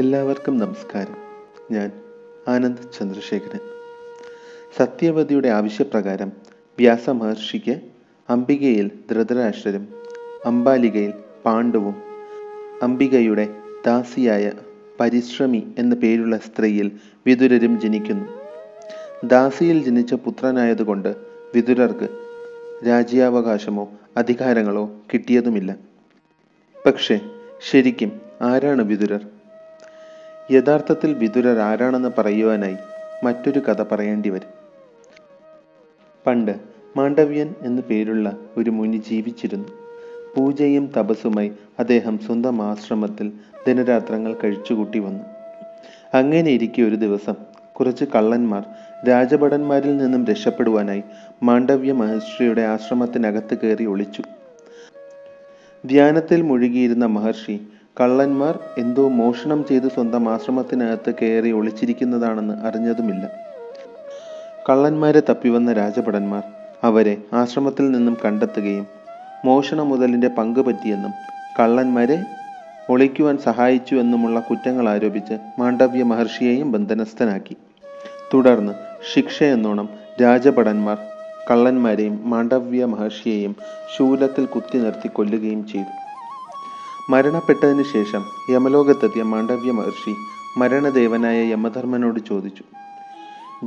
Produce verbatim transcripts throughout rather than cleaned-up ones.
എല്ലാവർക്കും നമസ്കാരം. ഞാൻ ആനന്ദ് ചന്ദ്രശേഖരൻ. സത്യവതിയുടെ ആവശ്യപ്രകാരം വ്യാസ മഹർഷിക്ക് അംബികയിൽ ധൃതരാഷ്ട്രരും അംബാലികയിൽ പാണ്ഡുവും അംബികയുടെ ദാസിയായ പരിശ്രമി എന്ന പേരുള്ള സ്ത്രീയിൽ വിതുരരും ജനിക്കുന്നു. ദാസിയിൽ ജനിച്ച പുത്രനായതുകൊണ്ട് വിതുരർക്ക് രാജ്യാവകാശമോ അധികാരങ്ങളോ കിട്ടിയതുമില്ല. പക്ഷെ ശരിക്കും ആരാണ് വിതുരർ? യഥാർത്ഥത്തിൽ വിതുരർ ആരാണെന്ന് പറയുവാനായി മറ്റൊരു കഥ പറയേണ്ടി വരും. പണ്ട് മാണ്ഡവ്യൻ എന്നു പേരുള്ള ഒരു മുനി ജീവിച്ചിരുന്നു. പൂജയും തപസ്സുമായി അദ്ദേഹം സ്വന്തം ആശ്രമത്തിൽ ദിനരാത്രങ്ങൾ കഴിച്ചുകൂട്ടി വന്നു. അങ്ങനെയിരിക്കെ ഒരു ദിവസം കുറച്ച് കള്ളന്മാർ രാജഭടന്മാരിൽ നിന്നും രക്ഷപ്പെടുവാനായി മാണ്ഡവ്യ മഹർഷിയുടെ ആശ്രമത്തിനകത്ത് കയറി ഒളിച്ചു. ധ്യാനത്തിൽ മുഴുകിയിരുന്ന മഹർഷി കള്ളന്മാർ എന്തോ മോഷണം ചെയ്ത് സ്വന്തം ആശ്രമത്തിനകത്ത് കയറി ഒളിച്ചിരിക്കുന്നതാണെന്ന് അറിഞ്ഞതുമില്ല. കള്ളന്മാരെ തപ്പിവന്ന രാജഭടന്മാർ അവരെ ആശ്രമത്തിൽ നിന്നും കണ്ടെത്തുകയും മോഷണ മുതലിൻ്റെ പങ്ക് പറ്റിയെന്നും കള്ളന്മാരെ ഒളിക്കുവാൻ സഹായിച്ചു എന്നുമുള്ള കുറ്റങ്ങൾ ആരോപിച്ച് മാണ്ഡവ്യ മഹർഷിയെയും ബന്ധനസ്ഥനാക്കി. തുടർന്ന് ശിക്ഷയെന്നോണം രാജഭടന്മാർ കള്ളന്മാരെയും മാണ്ഡവ്യ മഹർഷിയെയും ശൂലത്തിൽ കുത്തി നിർത്തി കൊല്ലുകയും ചെയ്തു. മരണപ്പെട്ടതിന് ശേഷം യമലോകത്തെത്തിയ മാണ്ഡവ്യ മഹർഷി മരണദേവനായ യമധർമ്മനോട് ചോദിച്ചു,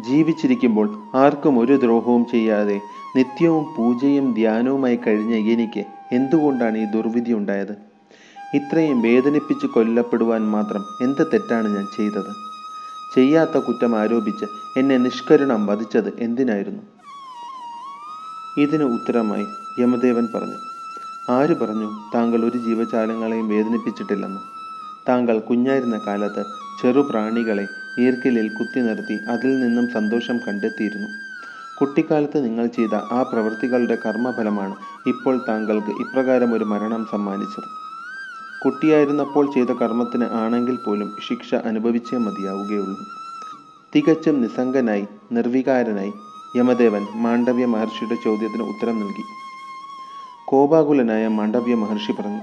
ജീവിച്ചിരിക്കുമ്പോൾ ആർക്കും ഒരു ദ്രോഹവും ചെയ്യാതെ നിത്യവും പൂജയും ധ്യാനവുമായി കഴിഞ്ഞ എനിക്ക് എന്തുകൊണ്ടാണ് ഈ ദുർവിധി ഉണ്ടായത്? ഇത്രയും വേദനിപ്പിച്ച് കൊല്ലപ്പെടുവാൻ മാത്രം എന്ത് തെറ്റാണ് ഞാൻ ചെയ്തത്? ചെയ്യാത്ത കുറ്റം ആരോപിച്ച് എന്നെ നിഷ്കരുണം വധിച്ചത് എന്തിനായിരുന്നു? ഇതിന് ഉത്തരമായി യമദേവൻ പറഞ്ഞു, ആര് പറഞ്ഞു താങ്കൾ ഒരു ജീവജാലങ്ങളെയും വേദനിപ്പിച്ചിട്ടില്ലെന്ന്? താങ്കൾ കുഞ്ഞായിരുന്ന കാലത്ത് ചെറുപ്രാണികളെ ഈർക്കിലിൽ കുത്തി നിർത്തി അതിൽ നിന്നും സന്തോഷം കണ്ടെത്തിയിരുന്നു. കുട്ടിക്കാലത്ത് നിങ്ങൾ ചെയ്ത ആ പ്രവൃത്തികളുടെ കർമ്മഫലമാണ് ഇപ്പോൾ താങ്കൾക്ക് ഇപ്രകാരം ഒരു മരണം സമ്മാനിച്ചത്. കുട്ടിയായിരുന്നപ്പോൾ ചെയ്ത കർമ്മത്തിന് ആണെങ്കിൽ പോലും ശിക്ഷ അനുഭവിച്ചേ മതിയാവുകയുള്ളൂ. തികച്ചും നിസ്സംഗനായി നിർവികാരനായി യമദേവൻ മാണ്ഡവ്യ മഹർഷിയുടെ ചോദ്യത്തിന് ഉത്തരം നൽകി. കോപാകുലനായ മാണ്ഡവ്യ മഹർഷി പറഞ്ഞു,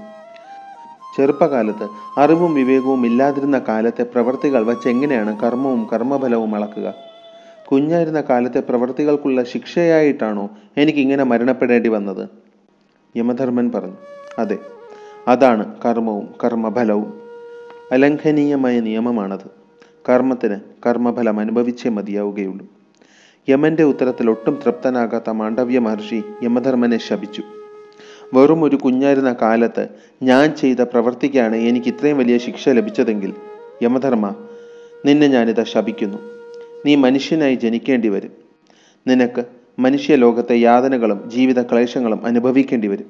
ചെറുപ്പകാലത്ത് അറിവും വിവേകവും ഇല്ലാതിരുന്ന കാലത്തെ പ്രവർത്തികൾ വച്ച് എങ്ങനെയാണ് കർമ്മവും കർമ്മഫലവും അളക്കുക? കുഞ്ഞായിരുന്ന കാലത്തെ പ്രവർത്തികൾക്കുള്ള ശിക്ഷയായിട്ടാണോ എനിക്കിങ്ങനെ മരണപ്പെടേണ്ടി വന്നത്? യമധർമ്മൻ പറഞ്ഞു, അതെ, അതാണ് കർമ്മവും കർമ്മഫലവും. അലംഘനീയമായ നിയമമാണത്. കർമ്മത്തിന് കർമ്മഫലം അനുഭവിച്ചേ മതിയാവുകയുള്ളൂ. യമന്റെ ഉത്തരത്തിൽ ഒട്ടും തൃപ്തനാകാത്ത മാണ്ഡവ്യ മഹർഷി യമധർമ്മനെ ശപിച്ചു. വെറും ഒരു കുഞ്ഞായിരുന്ന കാലത്ത് ഞാൻ ചെയ്ത പ്രവർത്തിക്കാണ് എനിക്ക് ഇത്രയും വലിയ ശിക്ഷ ലഭിച്ചതെങ്കിൽ യമധർമ്മ, നിന്നെ ഞാനിതാ ശപിക്കുന്നു. നീ മനുഷ്യനായി ജനിക്കേണ്ടി വരും. നിനക്ക് മനുഷ്യലോകത്തെ യാതനകളും ജീവിത ക്ലേശങ്ങളും അനുഭവിക്കേണ്ടി വരും.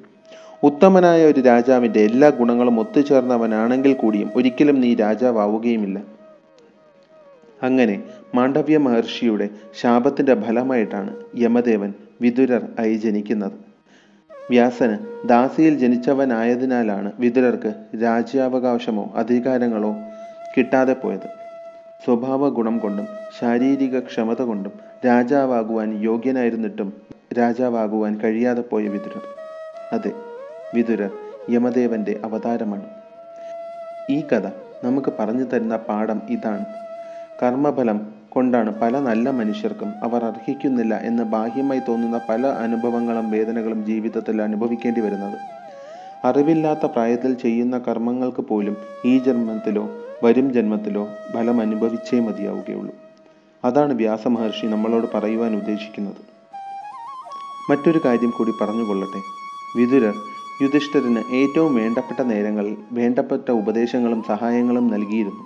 ഉത്തമനായ ഒരു രാജാവിൻ്റെ എല്ലാ ഗുണങ്ങളും ഒത്തുചേർന്നവനാണെങ്കിൽ കൂടിയും ഒരിക്കലും നീ രാജാവാവുകയുമില്ല. അങ്ങനെ മാണ്ഡവ്യ മഹർഷിയുടെ ശാപത്തിൻ്റെ ഫലമായിട്ടാണ് യമദേവൻ വിതുരർ ആയി ജനിക്കുന്നത്. വ്യാസന് ദാസിയിൽ ജനിച്ചവനായതിനാലാണ് വിതുരർക്ക് രാജ്യാവകാശമോ അധികാരങ്ങളോ കിട്ടാതെ പോയത്. സ്വഭാവ ഗുണം കൊണ്ടും ശാരീരിക ക്ഷമത കൊണ്ടും രാജാവാകുവാൻ യോഗ്യനായിരുന്നിട്ടും രാജാവാകുവാൻ കഴിയാതെ പോയ വിതുരർ, അതെ, വിതുരർ യമദേവന്റെ അവതാരമാണ്. ഈ കഥ നമുക്ക് പറഞ്ഞു തരുന്ന പാഠം ഇതാണ്. കർമ്മഫലം കൊണ്ടാണ് പല നല്ല മനുഷ്യർക്കും അവർ അർഹിക്കുന്നില്ല എന്ന് ബാഹ്യമായി തോന്നുന്ന പല അനുഭവങ്ങളും വേദനകളും ജീവിതത്തിൽ അനുഭവിക്കേണ്ടി വരുന്നത്. അറിവില്ലാത്ത പ്രായത്തിൽ ചെയ്യുന്ന കർമ്മങ്ങൾക്ക് പോലും ഈ ജന്മത്തിലോ വരും ജന്മത്തിലോ ഫലം അനുഭവിച്ചേ മതിയാവുകയുള്ളൂ. അതാണ് വ്യാസമഹർഷി നമ്മളോട് പറയുവാൻ ഉദ്ദേശിക്കുന്നത്. മറ്റൊരു കാര്യം കൂടി പറഞ്ഞുകൊള്ളട്ടെ. വിതുരർ യുധിഷ്ഠിരന് ഏറ്റവും വേണ്ടപ്പെട്ട നേരങ്ങളിൽ വേണ്ടപ്പെട്ട ഉപദേശങ്ങളും സഹായങ്ങളും നൽകിയിരുന്നു.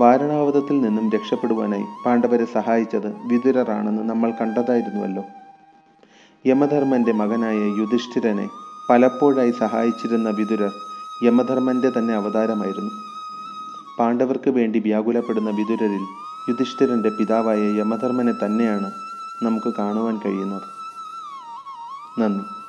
വാരണാവതത്തിൽ നിന്നും രക്ഷപ്പെടുവാനായി പാണ്ഡവരെ സഹായിച്ചത് വിതുരറാണെന്ന് നമ്മൾ കണ്ടതായിരുന്നുവല്ലോ. യമധർമ്മന്റെ മകനായ യുധിഷ്ഠിരനെ പലപ്പോഴായി സഹായിച്ചിരുന്ന വിതുരർ യമധർമ്മന്റെ തന്നെ അവതാരമായിരുന്നു. പാണ്ഡവർക്ക് വേണ്ടി വ്യാകുലപ്പെടുന്ന വിതുരരിൽ യുധിഷ്ഠിരന്റെ പിതാവായ യമധർമ്മനെ തന്നെയാണ് നമുക്ക് കാണുവാൻ കഴിയുന്നത്. നന്ദി.